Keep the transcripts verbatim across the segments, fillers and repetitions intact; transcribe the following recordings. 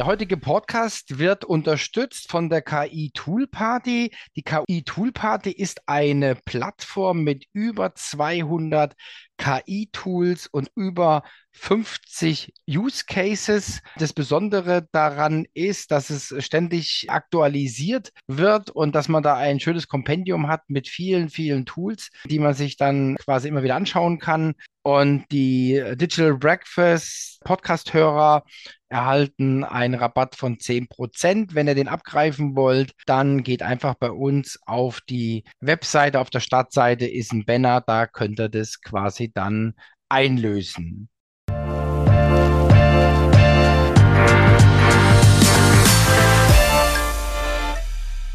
Der heutige Podcast wird unterstützt von der K I-Tool-Party. Die K I-Tool-Party ist eine Plattform mit über zweihundert K I-Tools und über fünfzig Use Cases. Das Besondere daran ist, dass es ständig aktualisiert wird und dass man da ein schönes Kompendium hat mit vielen, vielen Tools, die man sich dann quasi immer wieder anschauen kann. Und die Digital Breakfast Podcast-Hörer erhalten einen Rabatt von zehn Prozent. Wenn ihr den abgreifen wollt, dann geht einfach bei uns auf die Webseite. Auf der Startseite ist ein Banner, da könnt ihr das quasi dann einlösen.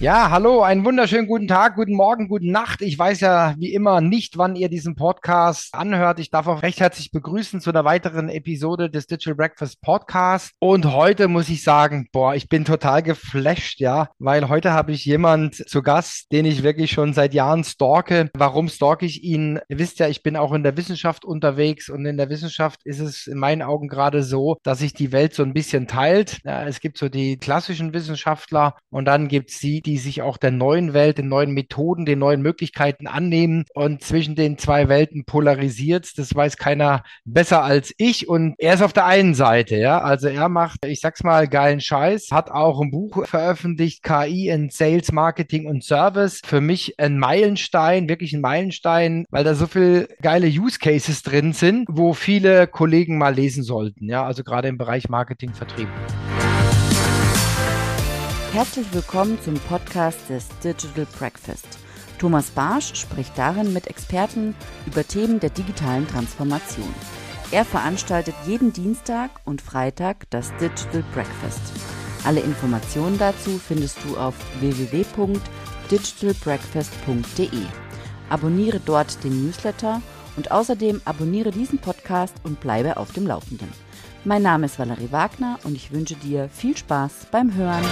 Ja, hallo, einen wunderschönen guten Tag, guten Morgen, guten Nacht. Ich weiß ja wie immer nicht, wann ihr diesen Podcast anhört. Ich darf auch recht herzlich begrüßen zu einer weiteren Episode des Digital Breakfast Podcasts. Und heute muss ich sagen, boah, ich bin total geflasht, ja, weil heute habe ich jemanden zu Gast, den ich wirklich schon seit Jahren stalke. Warum stalke ich ihn? Ihr wisst ja, ich bin auch in der Wissenschaft unterwegs und in der Wissenschaft ist es in meinen Augen gerade so, dass sich die Welt so ein bisschen teilt. Ja, es gibt so die klassischen Wissenschaftler und dann gibt es die, die sich auch der neuen Welt, den neuen Methoden, den neuen Möglichkeiten annehmen und zwischen den zwei Welten polarisiert. Das weiß keiner besser als ich und er ist auf der einen Seite, ja, also er macht, ich sag's mal, geilen Scheiß, hat auch ein Buch veröffentlicht, K I in Sales, Marketing und Service. Für mich ein Meilenstein, wirklich ein Meilenstein, weil da so viele geile Use Cases drin sind, wo viele Kollegen mal lesen sollten, ja, also gerade im Bereich Marketing, Vertrieb. Herzlich willkommen zum Podcast des Digital Breakfast. Thomas Barsch spricht darin mit Experten über Themen der digitalen Transformation. Er veranstaltet jeden Dienstag und Freitag das Digital Breakfast. Alle Informationen dazu findest du auf w w w punkt digital breakfast punkt d e. Abonniere dort den Newsletter und außerdem abonniere diesen Podcast und bleibe auf dem Laufenden. Mein Name ist Valerie Wagner und ich wünsche dir viel Spaß beim Hören.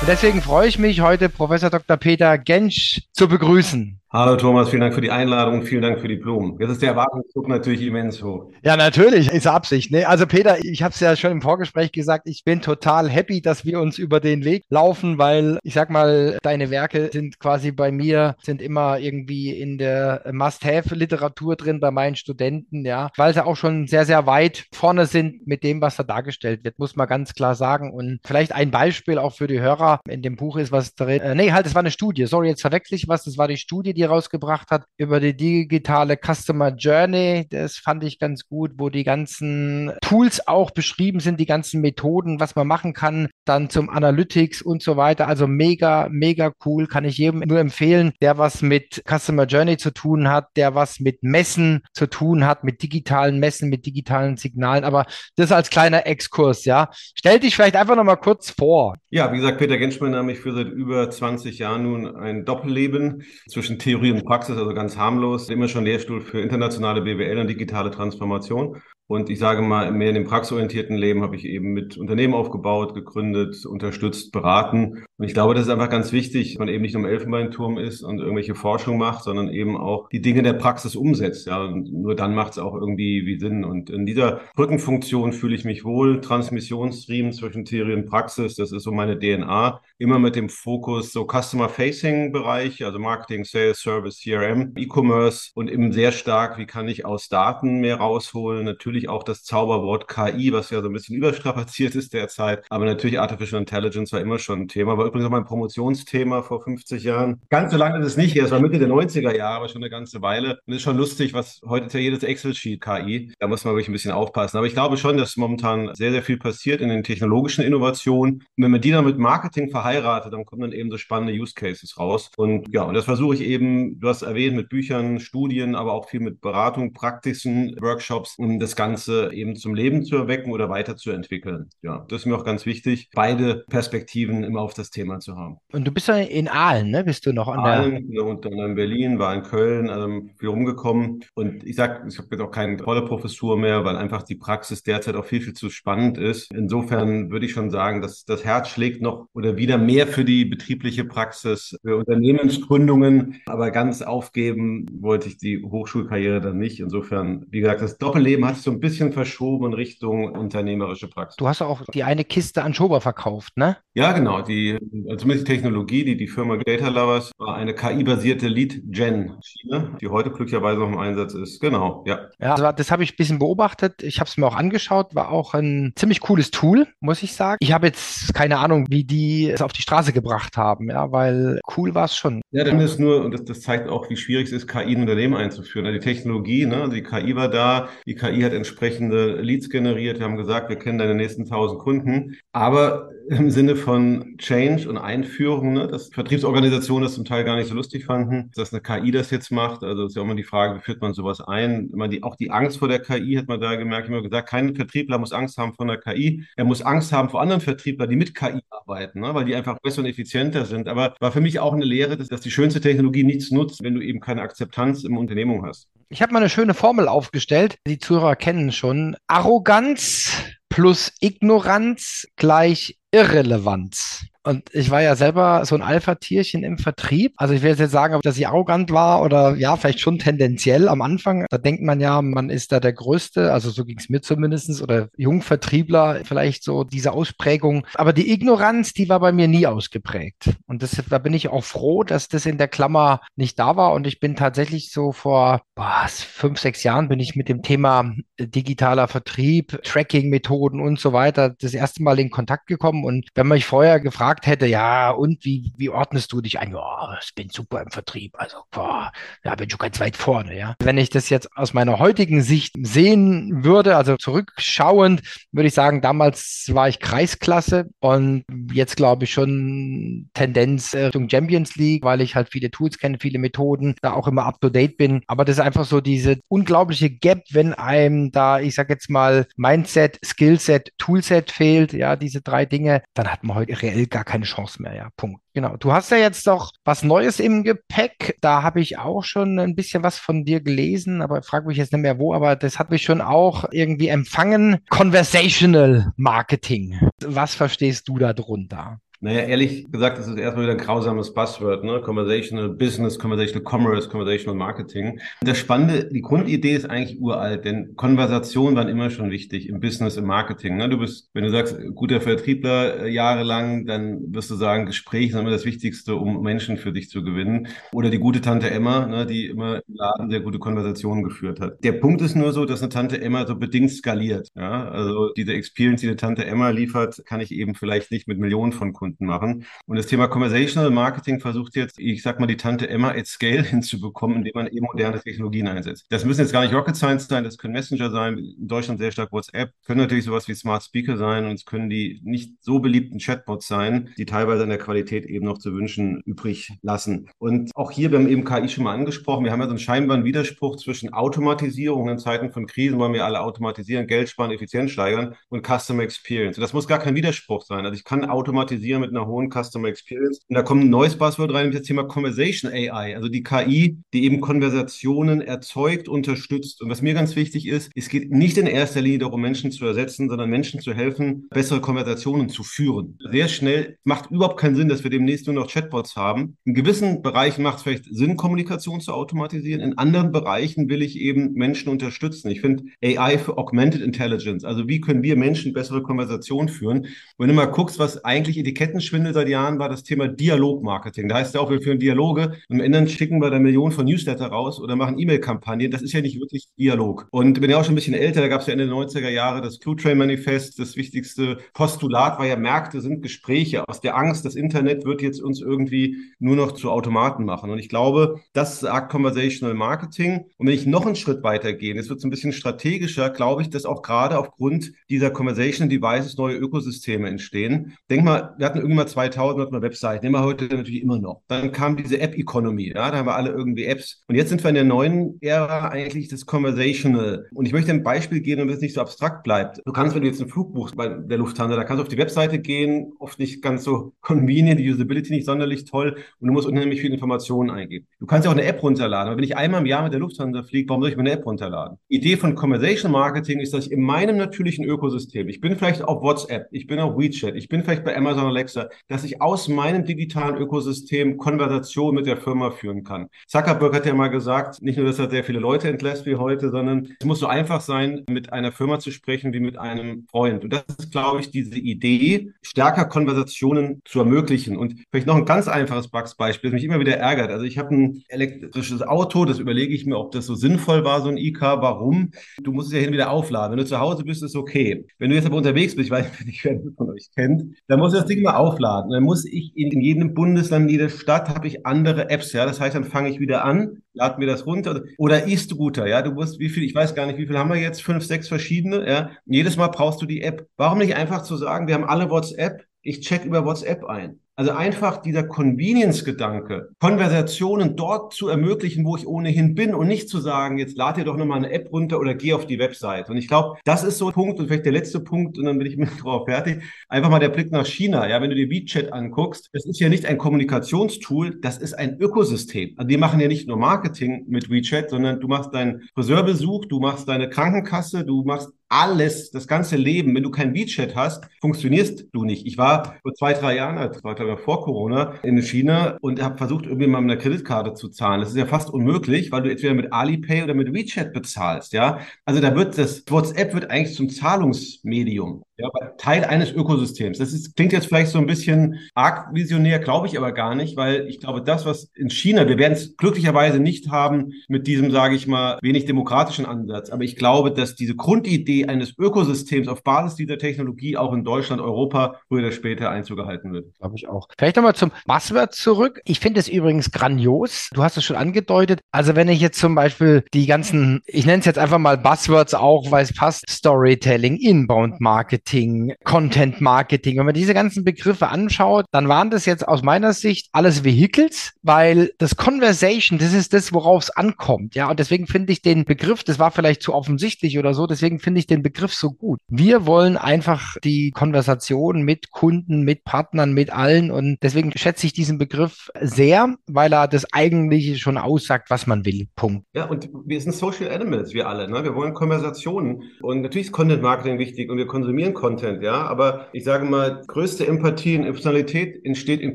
Und deswegen freue ich mich, heute Professor Doktor Peter Gentsch zu begrüßen. Hallo Thomas, vielen Dank für die Einladung, vielen Dank für die Blumen. Jetzt ist der Erwartungsdruck natürlich immens hoch. Ja, natürlich, ist Absicht. Ne? Also Peter, ich habe es ja schon im Vorgespräch gesagt, ich bin total happy, dass wir uns über den Weg laufen, weil ich sag mal, deine Werke sind quasi bei mir, sind immer irgendwie in der Must-Have-Literatur drin bei meinen Studenten, ja, weil sie auch schon sehr, sehr weit vorne sind mit dem, was da dargestellt wird, muss man ganz klar sagen. Und vielleicht ein Beispiel auch für die Hörer. In dem Buch ist was drin. Äh, nee, halt, es war eine Studie. Sorry, jetzt verwechsel ich was. Das war die Studie, die rausgebracht hat über die digitale Customer Journey. Das fand ich ganz gut, wo die ganzen Tools auch beschrieben sind, die ganzen Methoden, was man machen kann, dann zum Analytics und so weiter. Also mega, mega cool. Kann ich jedem nur empfehlen, der was mit Customer Journey zu tun hat, der was mit Messen zu tun hat, mit digitalen Messen, mit digitalen Signalen. Aber das als kleiner Exkurs, ja. Stell dich vielleicht einfach nochmal kurz vor. Ja, wie gesagt, Peter Gentsch, mein Name, ich führe seit über zwanzig Jahren nun ein Doppelleben zwischen Theorie und Praxis, also ganz harmlos. Immer schon Lehrstuhl für internationale B W L und digitale Transformation. Und ich sage mal, mehr in dem praxisorientierten Leben habe ich eben mit Unternehmen aufgebaut, gegründet, unterstützt, beraten. Und ich glaube, das ist einfach ganz wichtig, dass man eben nicht nur im Elfenbeinturm ist und irgendwelche Forschung macht, sondern eben auch die Dinge der Praxis umsetzt. Ja, und nur dann macht es auch irgendwie wie Sinn. Und in dieser Brückenfunktion fühle ich mich wohl. Transmissionsriemen zwischen Theorie und Praxis, das ist so meine D N A. Immer mit dem Fokus so Customer-Facing-Bereich, also Marketing, Sales, Service, C R M, E-Commerce und eben sehr stark, wie kann ich aus Daten mehr rausholen? Natürlich auch das Zauberwort K I, was ja so ein bisschen überstrapaziert ist derzeit. Aber natürlich Artificial Intelligence war immer schon ein Thema. War übrigens auch mein Promotionsthema vor fünfzig Jahren. Ganz so lange ist es nicht her. Es war Mitte der neunziger Jahre, aber schon eine ganze Weile. Und es ist schon lustig, was heute ist ja jedes Excel-Sheet K I. Da muss man wirklich ein bisschen aufpassen. Aber ich glaube schon, dass momentan sehr, sehr viel passiert in den technologischen Innovationen. Und wenn man die dann mit Marketing verheiratet, dann kommen dann eben so spannende Use Cases raus. Und ja, und das versuche ich eben, du hast erwähnt, mit Büchern, Studien, aber auch viel mit Beratung, Praktiken, Workshops, um das Ganze eben zum Leben zu erwecken oder weiterzuentwickeln. Ja, das ist mir auch ganz wichtig, beide Perspektiven immer auf das Thema zu haben. Und du bist ja in Aalen, ne? Bist du noch an der... Aalen, und dann in Berlin, war in Köln, also viel rumgekommen. Und ich sag, ich habe jetzt auch keine volle Professur mehr, weil einfach die Praxis derzeit auch viel, viel zu spannend ist. Insofern würde ich schon sagen, dass das Herz schlägt noch oder wieder mehr für die betriebliche Praxis, für Unternehmensgründungen. Aber ganz aufgeben wollte ich die Hochschulkarriere dann nicht. Insofern, wie gesagt, das Doppelleben hat es so ein ein bisschen verschoben Richtung unternehmerische Praxis. Du hast auch die eine Kiste an Schober verkauft, ne? Ja, genau. Die, zumindest die Technologie, die die Firma Data Lovers, war eine K I-basierte Lead-Gen-Schiene, die heute glücklicherweise noch im Einsatz ist. Genau, ja. Ja, also das habe ich ein bisschen beobachtet. Ich habe es mir auch angeschaut. War auch ein ziemlich cooles Tool, muss ich sagen. Ich habe jetzt keine Ahnung, wie die es auf die Straße gebracht haben, ja, weil cool war es schon. Ja, dann ist nur, und das, das zeigt auch, wie schwierig es ist, K I in Unternehmen einzuführen. Also die Technologie, ne? Also die K I war da, die K I hat entsprechende Leads generiert. Wir haben gesagt, wir kennen deine nächsten tausend Kunden. Aber im Sinne von Change und Einführung, ne, dass Vertriebsorganisationen das zum Teil gar nicht so lustig fanden, dass eine K I das jetzt macht. Also ist ja auch immer die Frage, wie führt man sowas ein? Immer die, auch die Angst vor der K I hat man da gemerkt. Ich habe gesagt, kein Vertriebler muss Angst haben vor der K I. Er muss Angst haben vor anderen Vertrieblern, die mit K I arbeiten, ne, weil die einfach besser und effizienter sind. Aber war für mich auch eine Lehre, dass, dass die schönste Technologie nichts nutzt, wenn du eben keine Akzeptanz im Unternehmen hast. Ich habe mal eine schöne Formel aufgestellt. Die Zuhörer kennen schon. Arroganz plus Ignoranz gleich Irrelevanz. Und ich war ja selber so ein Alpha-Tierchen im Vertrieb. Also ich will jetzt nicht sagen, ob das ich arrogant war oder ja, vielleicht schon tendenziell am Anfang. Da denkt man ja, man ist da der Größte. Also so ging es mir zumindest. Oder Jungvertriebler, vielleicht so diese Ausprägung. Aber die Ignoranz, die war bei mir nie ausgeprägt. Und das, da bin ich auch froh, dass das in der Klammer nicht da war. Und ich bin tatsächlich so vor boah, fünf, sechs Jahren bin ich mit dem Thema digitaler Vertrieb, Tracking-Methoden und so weiter das erste Mal in Kontakt gekommen. Und wenn man mich vorher gefragt hätte, ja, und wie, wie ordnest du dich ein? Ja, ich bin super im Vertrieb, also boah, ja, bin schon ganz weit vorne, ja. Wenn ich das jetzt aus meiner heutigen Sicht sehen würde, also zurückschauend, würde ich sagen, damals war ich Kreisklasse und jetzt glaube ich schon Tendenz Richtung Champions League, weil ich halt viele Tools kenne, viele Methoden, da auch immer up to date bin, aber das ist einfach so diese unglaubliche Gap, wenn einem da, ich sag jetzt mal, Mindset, Skillset, Toolset fehlt, ja, diese drei Dinge, dann hat man heute reell gar keine Chance mehr, ja, Punkt. Genau, du hast ja jetzt doch was Neues im Gepäck, da habe ich auch schon ein bisschen was von dir gelesen, aber frage mich jetzt nicht mehr wo, aber das hat mich schon auch irgendwie empfangen. Conversational Marketing, was verstehst du da drunter? Naja, ehrlich gesagt, das ist erstmal wieder ein grausames Buzzword, ne? Conversational Business, Conversational Commerce, Conversational Marketing. Das Spannende, die Grundidee ist eigentlich uralt, denn Konversationen waren immer schon wichtig im Business, im Marketing, ne? Du bist, wenn du sagst, guter Vertriebler äh, jahrelang, dann wirst du sagen, Gespräche sind immer das Wichtigste, um Menschen für dich zu gewinnen. Oder die gute Tante Emma, ne, die immer im Laden sehr gute Konversationen geführt hat. Der Punkt ist nur so, dass eine Tante Emma so bedingt skaliert, ja? Also diese Experience, die eine Tante Emma liefert, kann ich eben vielleicht nicht mit Millionen von Kunden machen. Und das Thema Conversational Marketing versucht jetzt, ich sag mal, die Tante Emma at Scale hinzubekommen, indem man eben moderne Technologien einsetzt. Das müssen jetzt gar nicht Rocket Science sein, das können Messenger sein, in Deutschland sehr stark WhatsApp, können natürlich sowas wie Smart Speaker sein und es können die nicht so beliebten Chatbots sein, die teilweise an der Qualität eben noch zu wünschen übrig lassen. Und auch hier, wir haben eben K I schon mal angesprochen, wir haben ja so einen scheinbaren Widerspruch zwischen Automatisierung in Zeiten von Krisen, wollen wir alle automatisieren, Geld sparen, Effizienz steigern und Customer Experience. Und das muss gar kein Widerspruch sein. Also ich kann automatisieren mit einer hohen Customer Experience. Und da kommt ein neues Buzzword rein, nämlich das Thema Conversation A I, also die K I, die eben Konversationen erzeugt, unterstützt. Und was mir ganz wichtig ist, es geht nicht in erster Linie darum, Menschen zu ersetzen, sondern Menschen zu helfen, bessere Konversationen zu führen. Sehr schnell macht überhaupt keinen Sinn, dass wir demnächst nur noch Chatbots haben. In gewissen Bereichen macht es vielleicht Sinn, Kommunikation zu automatisieren. In anderen Bereichen will ich eben Menschen unterstützen. Ich finde A I für Augmented Intelligence, also wie können wir Menschen bessere Konversationen führen? Wenn du mal guckst, was eigentlich Etiketten Schwindel seit Jahren war das Thema Dialogmarketing. Da heißt ja auch, wir führen Dialoge und am Ende schicken wir da Millionen von Newsletter raus oder machen E-Mail-Kampagnen. Das ist ja nicht wirklich Dialog. Und ich bin ja auch schon ein bisschen älter, da gab es ja Ende der neunziger Jahre das Clue-Train-Manifest. Das wichtigste Postulat war ja, Märkte sind Gespräche. Aus der Angst, das Internet wird jetzt uns irgendwie nur noch zu Automaten machen. Und ich glaube, das sagt Conversational Marketing. Und wenn ich noch einen Schritt weiter gehe, jetzt wird es ein bisschen strategischer, glaube ich, dass auch gerade aufgrund dieser Conversational Devices neue Ökosysteme entstehen. Denk mal, wir hatten irgendwann mal zweitausend, hatten wir Webseiten, nehmen wir heute natürlich immer noch. Dann kam diese App-Economy, ja, da haben wir alle irgendwie Apps. Und jetzt sind wir in der neuen Ära eigentlich das Conversational. Und ich möchte ein Beispiel geben, damit es nicht so abstrakt bleibt. Du kannst, wenn du jetzt einen Flug buchst bei der Lufthansa, da kannst du auf die Webseite gehen, oft nicht ganz so convenient, die Usability nicht sonderlich toll und du musst unheimlich viele Informationen eingeben. Du kannst ja auch eine App runterladen, aber wenn ich einmal im Jahr mit der Lufthansa fliege, warum soll ich mir eine App runterladen? Die Idee von Conversational Marketing ist, dass ich in meinem natürlichen Ökosystem, ich bin vielleicht auf WhatsApp, ich bin auf WeChat, ich bin vielleicht bei Amazon Alexa, Alexa, dass ich aus meinem digitalen Ökosystem Konversation mit der Firma führen kann. Zuckerberg hat ja mal gesagt, nicht nur, dass er sehr viele Leute entlässt wie heute, sondern es muss so einfach sein, mit einer Firma zu sprechen wie mit einem Freund. Und das ist, glaube ich, diese Idee, stärker Konversationen zu ermöglichen. Und vielleicht noch ein ganz einfaches Bugsbeispiel, das mich immer wieder ärgert. Also ich habe ein elektrisches Auto, das überlege ich mir, ob das so sinnvoll war, so ein E-Car. Warum? Du musst es ja hin und wieder aufladen. Wenn du zu Hause bist, ist okay. Wenn du jetzt aber unterwegs bist, ich weiß nicht, wer von euch kennt, dann muss ich das Ding mal aufladen. Dann muss ich in, in jedem Bundesland, in jeder Stadt habe ich andere Apps. Ja, das heißt, dann fange ich wieder an, lad mir das runter. Oder E-Scooter, ja, du musst, wie viel, ich weiß gar nicht, wie viel haben wir jetzt? Fünf, sechs verschiedene, ja. Und jedes Mal brauchst du die App. Warum nicht einfach zu sagen, wir haben alle WhatsApp, ich check über WhatsApp ein. Also einfach dieser Convenience-Gedanke, Konversationen dort zu ermöglichen, wo ich ohnehin bin und nicht zu sagen, jetzt lad dir doch nochmal eine App runter oder geh auf die Website. Und ich glaube, das ist so ein Punkt und vielleicht der letzte Punkt und dann bin ich mit drauf fertig. Einfach mal der Blick nach China. Ja, wenn du dir WeChat anguckst, das ist ja nicht ein Kommunikationstool, das ist ein Ökosystem. Also die machen ja nicht nur Marketing mit WeChat, sondern du machst deinen Friseurbesuch, du machst deine Krankenkasse, du machst alles, das ganze Leben. Wenn du kein WeChat hast, funktionierst du nicht. Ich war vor zwei, drei Jahren, das war glaube ich vor Corona, in China und habe versucht, irgendwie mal mit einer Kreditkarte zu zahlen. Das ist ja fast unmöglich, weil du entweder mit Alipay oder mit WeChat bezahlst. Ja, also da wird das WhatsApp wird eigentlich zum Zahlungsmedium. Ja, Teil eines Ökosystems. Das ist, klingt jetzt vielleicht so ein bisschen arg visionär, glaube ich aber gar nicht, weil ich glaube, das, was in China, wir werden es glücklicherweise nicht haben mit diesem, sage ich mal, wenig demokratischen Ansatz. Aber ich glaube, dass diese Grundidee eines Ökosystems auf Basis dieser Technologie auch in Deutschland, Europa früher oder später Einzug gehalten wird. Glaube ich auch. Vielleicht nochmal zum Buzzword zurück. Ich finde es übrigens grandios. Du hast es schon angedeutet. Also wenn ich jetzt zum Beispiel die ganzen, ich nenne es jetzt einfach mal Buzzwords auch, weil es passt, Storytelling, Inbound Marketing, Content Marketing. Wenn man diese ganzen Begriffe anschaut, dann waren das jetzt aus meiner Sicht alles Vehicles, weil das Conversation, das ist das, worauf es ankommt. Ja, und deswegen finde ich den Begriff, das war vielleicht zu offensichtlich oder so, deswegen finde ich den Begriff so gut. Wir wollen einfach die Konversation mit Kunden, mit Partnern, mit allen und deswegen schätze ich diesen Begriff sehr, weil er das eigentliche schon aussagt, was man will. Punkt. Ja, und wir sind Social Animals, wir alle. Ne? Wir wollen Konversationen und natürlich ist Content Marketing wichtig und wir konsumieren Content, ja, aber ich sage mal, größte Empathie und Emotionalität entsteht in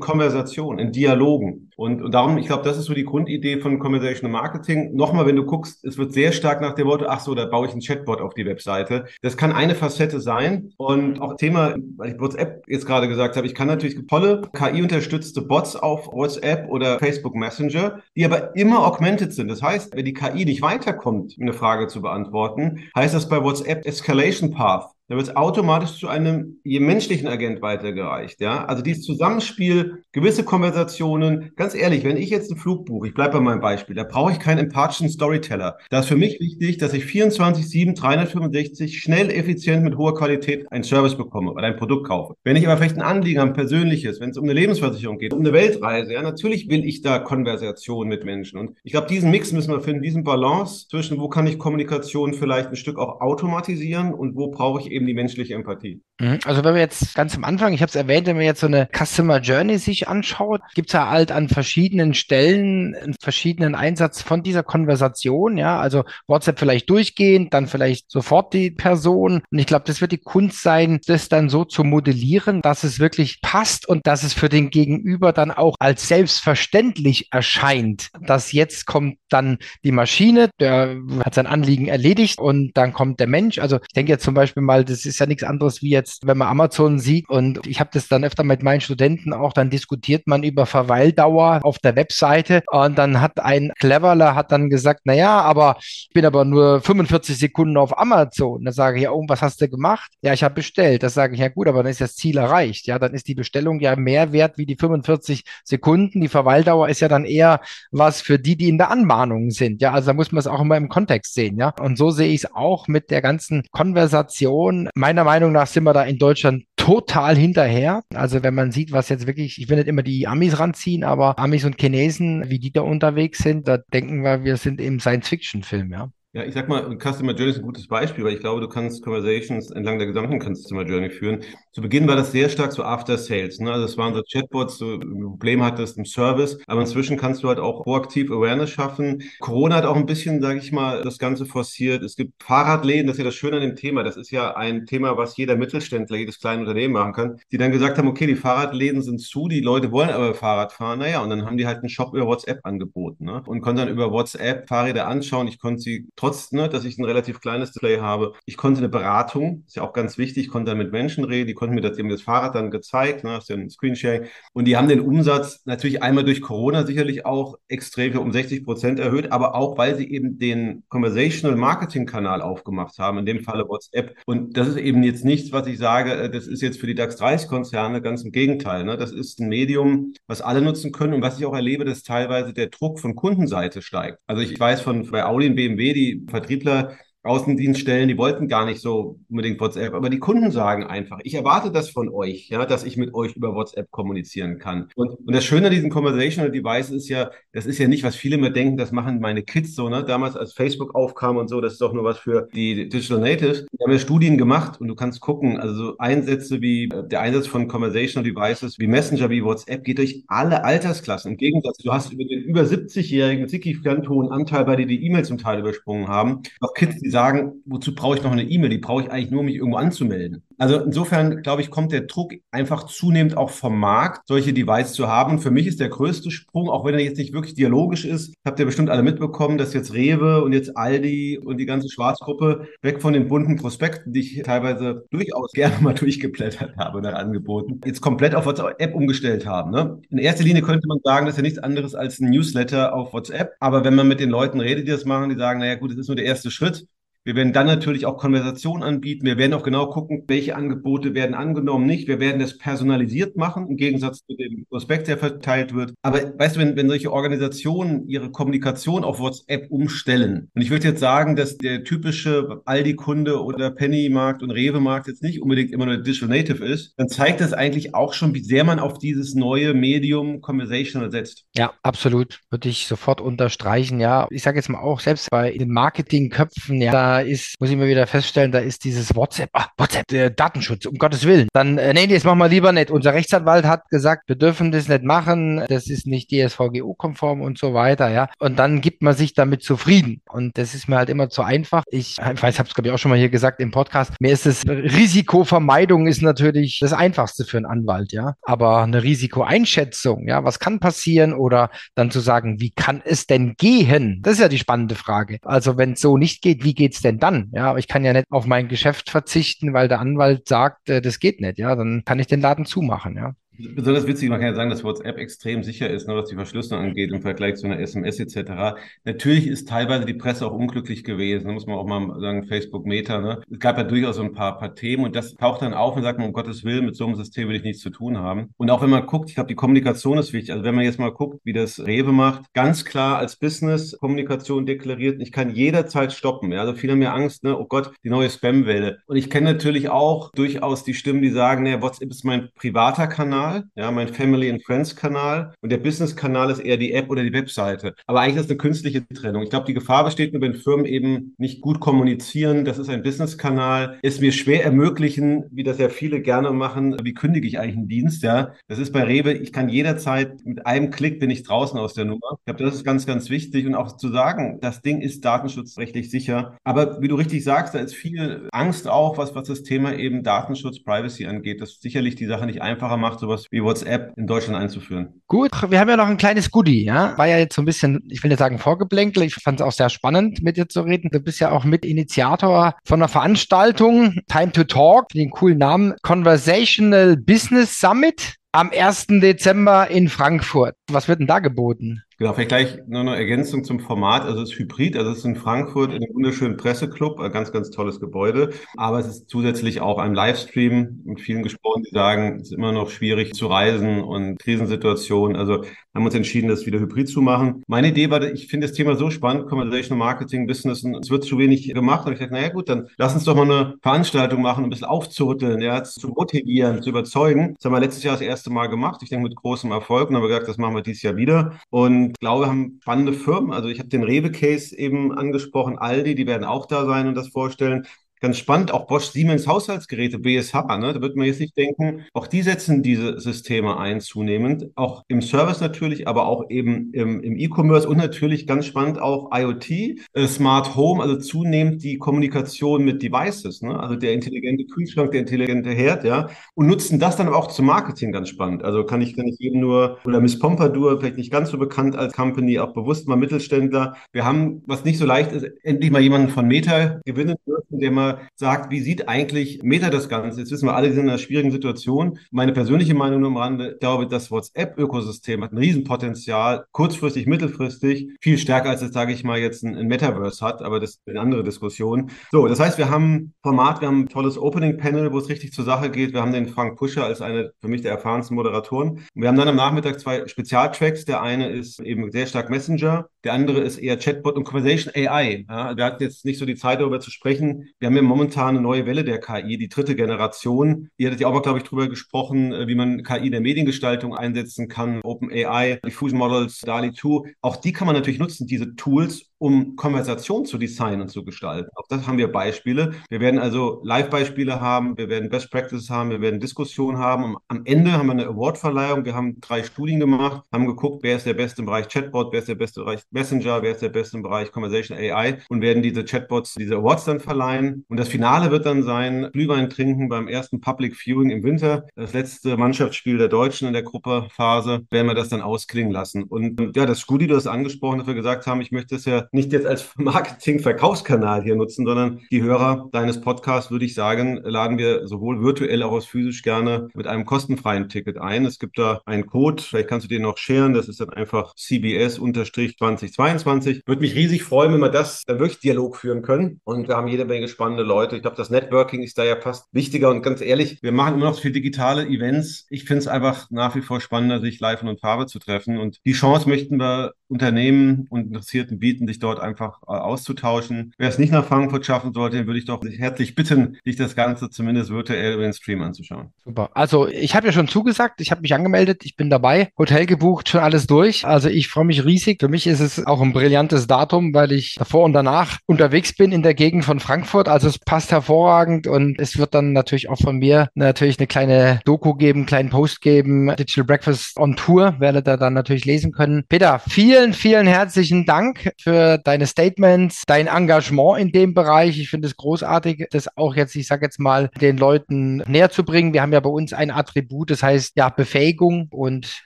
Konversation, in Dialogen. Und, und darum, ich glaube, das ist so die Grundidee von Conversational Marketing. Nochmal, wenn du guckst, es wird sehr stark nach dem Motto, ach so, da baue ich einen Chatbot auf die Webseite. Das kann eine Facette sein. Und auch Thema, weil ich WhatsApp jetzt gerade gesagt habe, ich kann natürlich tolle K I-unterstützte Bots auf WhatsApp oder Facebook Messenger, die aber immer augmented sind. Das heißt, wenn die K I nicht weiterkommt, eine Frage zu beantworten, heißt das bei WhatsApp Escalation Path. Da wird es automatisch zu einem menschlichen Agent weitergereicht. Ja? Also dieses Zusammenspiel, gewisse Konversationen. Ganz ehrlich, wenn ich jetzt einen Flug buche, ich bleibe bei meinem Beispiel, da brauche ich keinen empathischen Storyteller. Da ist für mich wichtig, dass ich vierundzwanzig sieben, dreihundertfünfundsechzig schnell, effizient, mit hoher Qualität einen Service bekomme oder ein Produkt kaufe. Wenn ich aber vielleicht ein Anliegen habe, ein persönliches, wenn es um eine Lebensversicherung geht, um eine Weltreise, ja, natürlich will ich da Konversationen mit Menschen. Und ich glaube, diesen Mix müssen wir finden, diesen Balance zwischen, wo kann ich Kommunikation vielleicht ein Stück auch automatisieren und wo brauche ich eben die menschliche Empathie. Also wenn wir jetzt ganz am Anfang, ich habe es erwähnt, wenn man jetzt so eine Customer Journey sich anschaut, gibt es ja halt an verschiedenen Stellen einen verschiedenen Einsatz von dieser Konversation, ja, also WhatsApp vielleicht durchgehend, dann vielleicht sofort die Person und ich glaube, das wird die Kunst sein, das dann so zu modellieren, dass es wirklich passt und dass es für den Gegenüber dann auch als selbstverständlich erscheint, dass jetzt kommt dann die Maschine, der hat sein Anliegen erledigt und dann kommt der Mensch, also ich denke jetzt zum Beispiel mal, das ist ja nichts anderes wie jetzt, wenn man Amazon sieht und ich habe das dann öfter mit meinen Studenten auch, dann diskutiert man über Verweildauer auf der Webseite und dann hat ein Cleverer hat dann gesagt, naja, aber ich bin aber nur fünfundvierzig Sekunden auf Amazon. Da sage ich, ja, oh, was hast du gemacht? Ja, ich habe bestellt. Das sage ich, ja gut, aber dann ist das Ziel erreicht. Ja, dann ist die Bestellung ja mehr wert wie die fünfundvierzig Sekunden. Die Verweildauer ist ja dann eher was für die, die in der Anmahnung sind. Ja, also da muss man es auch immer im Kontext sehen. Ja, und so sehe ich es auch mit der ganzen Konversation. Meiner Meinung nach sind wir da in Deutschland total hinterher. Also wenn man sieht, was jetzt wirklich, ich will nicht immer die Amis ranziehen, aber Amis und Chinesen, wie die da unterwegs sind, da denken wir, wir sind im Science-Fiction-Film, ja. Ja, ich sag mal, Customer Journey ist ein gutes Beispiel, weil ich glaube, du kannst Conversations entlang der gesamten Customer Journey führen. Zu Beginn war das sehr stark so After Sales, ne? Also es waren so Chatbots, so ein Problem hattest im Service, aber inzwischen kannst du halt auch proaktiv Awareness schaffen. Corona hat auch ein bisschen, sage ich mal, das Ganze forciert. Es gibt Fahrradläden, das ist ja das Schöne an dem Thema. Das ist ja ein Thema, was jeder Mittelständler, jedes kleine Unternehmen machen kann, die dann gesagt haben, okay, die Fahrradläden sind zu, die Leute wollen aber Fahrrad fahren. Naja, und dann haben die halt einen Shop über WhatsApp angeboten, ne? Und konnten dann über WhatsApp Fahrräder anschauen. Ich konnte sie Trotz, ne, dass ich ein relativ kleines Display habe, ich konnte eine Beratung, ist ja auch ganz wichtig, ich konnte dann mit Menschen reden, die konnten mir das, eben das Fahrrad dann gezeigt, ne, das ist ja ein Screensharing. Und die haben den Umsatz natürlich einmal durch Corona sicherlich auch extrem um sechzig Prozent erhöht, aber auch, weil sie eben den Conversational-Marketing-Kanal aufgemacht haben, in dem Falle WhatsApp. Und das ist eben jetzt nichts, was ich sage, das ist jetzt für die DAX dreißig Konzerne, ganz im Gegenteil, ne? Das ist ein Medium, was alle nutzen können und was ich auch erlebe, dass teilweise der Druck von Kundenseite steigt. Also ich weiß von bei Audi und B M W, die Vertriebler, Außendienststellen, die wollten gar nicht so unbedingt WhatsApp, aber die Kunden sagen einfach, ich erwarte das von euch, ja, dass ich mit euch über WhatsApp kommunizieren kann. Und, und das Schöne an diesen Conversational Devices ist ja, das ist ja nicht, was viele immer denken, das machen meine Kids so, ne? Damals, als Facebook aufkam und so, das ist doch nur was für die Digital Natives. Da haben wir Studien gemacht und du kannst gucken, also Einsätze wie, der Einsatz von Conversational Devices wie Messenger, wie WhatsApp geht durch alle Altersklassen. Im Gegensatz, du hast über den über siebzig-jährigen signifikant hohen Anteil, bei dir die E-Mail zum Teil übersprungen haben, auch Kids, die sagen, wozu brauche ich noch eine E-Mail? Die brauche ich eigentlich nur, um mich irgendwo anzumelden. Also insofern, glaube ich, kommt der Druck einfach zunehmend auch vom Markt, solche Devices zu haben. Und für mich ist der größte Sprung, auch wenn er jetzt nicht wirklich dialogisch ist, habt ihr bestimmt alle mitbekommen, dass jetzt Rewe und jetzt Aldi und die ganze Schwarzgruppe weg von den bunten Prospekten, die ich teilweise durchaus gerne mal durchgeblättert habe nach Angeboten, jetzt komplett auf WhatsApp umgestellt haben, ne? In erster Linie könnte man sagen, das ist ja nichts anderes als ein Newsletter auf WhatsApp. Aber wenn man mit den Leuten redet, die das machen, die sagen, naja gut, das ist nur der erste Schritt. Wir werden dann natürlich auch Konversationen anbieten. Wir werden auch genau gucken, welche Angebote werden angenommen, nicht. Wir werden das personalisiert machen, im Gegensatz zu dem Prospekt, der verteilt wird. Aber weißt du, wenn, wenn solche Organisationen ihre Kommunikation auf WhatsApp umstellen, und ich würde jetzt sagen, dass der typische Aldi-Kunde oder Penny-Markt und Rewe-Markt jetzt nicht unbedingt immer nur Digital Native ist, dann zeigt das eigentlich auch schon, wie sehr man auf dieses neue Medium Conversational setzt. Ja, absolut. Würde ich sofort unterstreichen, ja. Ich sage jetzt mal auch, selbst bei den Marketingköpfen, ja, da ist, muss ich mir wieder feststellen, da ist dieses WhatsApp, ah, WhatsApp, äh, Datenschutz, um Gottes Willen. Dann, äh, nee, das machen wir lieber nicht. Unser Rechtsanwalt hat gesagt, wir dürfen das nicht machen, das ist nicht D S V G O-konform und so weiter, ja. Und dann gibt man sich damit zufrieden. Und das ist mir halt immer zu einfach. Ich, ich weiß, habe es, glaube ich, auch schon mal hier gesagt im Podcast, mir ist es, Risikovermeidung ist natürlich das Einfachste für einen Anwalt, ja. Aber eine Risikoeinschätzung, ja, was kann passieren? Oder dann zu sagen, wie kann es denn gehen? Das ist ja die spannende Frage. Also, wenn es so nicht geht, wie geht's denn denn dann? Ja, aber ich kann ja nicht auf mein Geschäft verzichten, weil der Anwalt sagt, äh, das geht nicht. Ja, dann kann ich den Laden zumachen. Ja. Besonders witzig, man kann ja sagen, dass WhatsApp extrem sicher ist, ne, was die Verschlüsselung angeht im Vergleich zu einer S M S et cetera. Natürlich ist teilweise die Presse auch unglücklich gewesen, da muss man auch mal sagen, Facebook, Meta, ne? Es gab ja durchaus so ein paar, paar Themen und das taucht dann auf und sagt man, um Gottes Willen, mit so einem System will ich nichts zu tun haben. Und auch wenn man guckt, ich glaube, die Kommunikation ist wichtig. Also wenn man jetzt mal guckt, wie das Rewe macht, ganz klar als Business Kommunikation deklariert, ich kann jederzeit stoppen. Ja? Also viele haben ja Angst, ne? Oh Gott, die neue Spam-Welle. Und ich kenne natürlich auch durchaus die Stimmen, die sagen, naja, WhatsApp ist mein privater Kanal, ja, mein Family and Friends Kanal und der Business Kanal ist eher die App oder die Webseite. Aber eigentlich ist das eine künstliche Trennung. Ich glaube, die Gefahr besteht nur, wenn Firmen eben nicht gut kommunizieren. Das ist ein Business Kanal. Es mir schwer ermöglichen, wie das ja viele gerne machen, wie kündige ich eigentlich einen Dienst, ja? Das ist bei Rewe, ich kann jederzeit mit einem Klick bin ich draußen aus der Nummer. Ich glaube, das ist ganz, ganz wichtig und auch zu sagen, das Ding ist datenschutzrechtlich sicher. Aber wie du richtig sagst, da ist viel Angst auch, was, was das Thema eben Datenschutz, Privacy angeht, das sicherlich die Sache nicht einfacher macht, sowas wie WhatsApp in Deutschland einzuführen. Gut, wir haben ja noch ein kleines Goodie, ja. War ja jetzt so ein bisschen, ich will nicht sagen Vorgeplänkel, ich fand es auch sehr spannend, mit dir zu reden. Du bist ja auch Mitinitiator von einer Veranstaltung, Time to Talk, den coolen Namen, Conversational Business Summit am ersten Dezember in Frankfurt. Was wird denn da geboten? Genau, vielleicht gleich noch eine Ergänzung zum Format. Also es ist hybrid, also es ist in Frankfurt in einem wunderschönen Presseclub, ein ganz, ganz tolles Gebäude. Aber es ist zusätzlich auch ein Livestream mit vielen gesprochen, die sagen, es ist immer noch schwierig zu reisen und Krisensituationen. Also haben wir uns entschieden, das wieder hybrid zu machen. Meine Idee war, ich finde das Thema so spannend, Conversational Marketing, Business, und es wird zu wenig gemacht. Und ich dachte, naja gut, dann lass uns doch mal eine Veranstaltung machen, ein bisschen aufzurütteln, ja, zu motivieren, zu überzeugen. Das haben wir letztes Jahr das erste Mal gemacht. Ich denke, mit großem Erfolg. Und haben wir gesagt, das machen wir dieses Jahr wieder. Und ähm, glaube, haben spannende Firmen. Also ich habe den Rewe-Case eben angesprochen, Aldi, die werden auch da sein und das vorstellen. Ganz spannend, auch Bosch Siemens Haushaltsgeräte, B S H, ne? Da wird man jetzt nicht denken, auch die setzen diese Systeme ein zunehmend, auch im Service natürlich, aber auch eben im, im E-Commerce und natürlich ganz spannend auch IoT, äh, Smart Home, also zunehmend die Kommunikation mit Devices, ne? Also der intelligente Kühlschrank, der intelligente Herd, ja, und nutzen das dann aber auch zum Marketing, ganz spannend. Also kann ich, kann ich eben nur, oder Miss Pompadour, vielleicht nicht ganz so bekannt als Company, auch bewusst mal Mittelständler. Wir haben, was nicht so leicht ist, endlich mal jemanden von Meta gewinnen dürfen, der mal sagt, wie sieht eigentlich Meta das Ganze? Jetzt wissen wir alle, die sind in einer schwierigen Situation. Meine persönliche Meinung nur am Rande, ich glaube, das WhatsApp-Ökosystem hat ein Riesenpotenzial, kurzfristig, mittelfristig, viel stärker als das, sage ich mal, jetzt ein, ein Metaverse hat, aber das ist eine andere Diskussion. So, das heißt, wir haben ein Format, wir haben ein tolles Opening-Panel, wo es richtig zur Sache geht. Wir haben den Frank Puscher als eine, für mich, der erfahrensten Moderatoren. Und wir haben dann am Nachmittag zwei Spezialtracks. Der eine ist eben sehr stark Messenger, der andere ist eher Chatbot und Conversation A I. Ja, wir hatten jetzt nicht so die Zeit, darüber zu sprechen. Wir haben momentan eine neue Welle der K I, die dritte Generation. Ihr hattet ja auch mal, glaube ich, drüber gesprochen, wie man K I in der Mediengestaltung einsetzen kann. Open A I, Diffusion Models, DALL-E zwei. Auch die kann man natürlich nutzen, diese Tools, um Konversation zu designen und zu gestalten. Auch das haben wir Beispiele. Wir werden also Live-Beispiele haben, wir werden Best Practices haben, wir werden Diskussionen haben. Am Ende haben wir eine Award-Verleihung. Wir haben drei Studien gemacht, haben geguckt, wer ist der Beste im Bereich Chatbot, wer ist der Beste im Bereich Messenger, wer ist der Beste im Bereich Conversation A I und werden diese Chatbots, diese Awards dann verleihen. Und das Finale wird dann sein, Glühwein trinken beim ersten Public Viewing im Winter. Das letzte Mannschaftsspiel der Deutschen in der Gruppenphase werden wir das dann ausklingen lassen. Und ja, das Studi, du hast angesprochen, dass wir gesagt haben, ich möchte das ja nicht jetzt als Marketing-Verkaufskanal hier nutzen, sondern die Hörer deines Podcasts, würde ich sagen, laden wir sowohl virtuell als auch physisch gerne mit einem kostenfreien Ticket ein. Es gibt da einen Code, vielleicht kannst du den noch sharen, das ist dann einfach C B S zwanzig zweiundzwanzig. Würde mich riesig freuen, wenn wir das da wirklich Dialog führen können. Und wir haben jede Menge spannende Leute. Ich glaube, das Networking ist da ja fast wichtiger und ganz ehrlich, wir machen immer noch so viele digitale Events. Ich finde es einfach nach wie vor spannender, sich live und in Farbe zu treffen und die Chance möchten wir Unternehmen und Interessierten bieten, sich dort einfach äh, auszutauschen. Wer es nicht nach Frankfurt schaffen sollte, den würde ich doch herzlich bitten, sich das Ganze zumindest virtuell über den Stream anzuschauen. Super. Also ich habe ja schon zugesagt, ich habe mich angemeldet, ich bin dabei, Hotel gebucht, schon alles durch. Also ich freue mich riesig. Für mich ist es auch ein brillantes Datum, weil ich davor und danach unterwegs bin in der Gegend von Frankfurt. Also es passt hervorragend und es wird dann natürlich auch von mir natürlich eine kleine Doku geben, einen kleinen Post geben. Digital Breakfast on Tour werdet ihr dann natürlich lesen können. Peter, viel Vielen, vielen herzlichen Dank für deine Statements, dein Engagement in dem Bereich. Ich finde es großartig, das auch jetzt, ich sage jetzt mal, den Leuten näher zu bringen. Wir haben ja bei uns ein Attribut, das heißt ja Befähigung und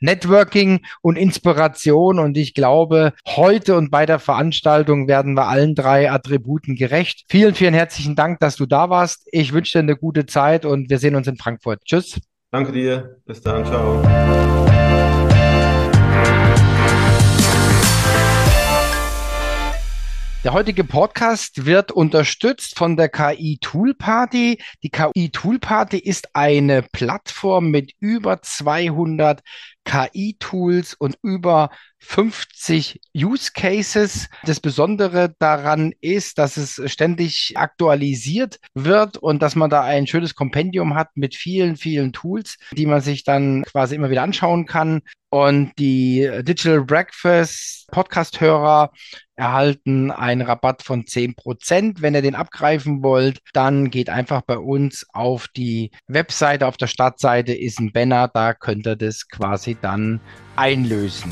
Networking und Inspiration. Und ich glaube, heute und bei der Veranstaltung werden wir allen drei Attributen gerecht. Vielen, vielen herzlichen Dank, dass du da warst. Ich wünsche dir eine gute Zeit und wir sehen uns in Frankfurt. Tschüss. Danke dir. Bis dann. Ciao. Der heutige Podcast wird unterstützt von der K I-Tool-Party. Die K I-Tool-Party ist eine Plattform mit über zweihundert K I-Tools und über fünfzig Use Cases. Das Besondere daran ist, dass es ständig aktualisiert wird und dass man da ein schönes Kompendium hat mit vielen, vielen Tools, die man sich dann quasi immer wieder anschauen kann. Und die Digital Breakfast Podcast-Hörer erhalten einen Rabatt von zehn Prozent. Wenn ihr den abgreifen wollt, dann geht einfach bei uns auf die Webseite. Auf der Startseite ist ein Banner, da könnt ihr das quasi dann einlösen.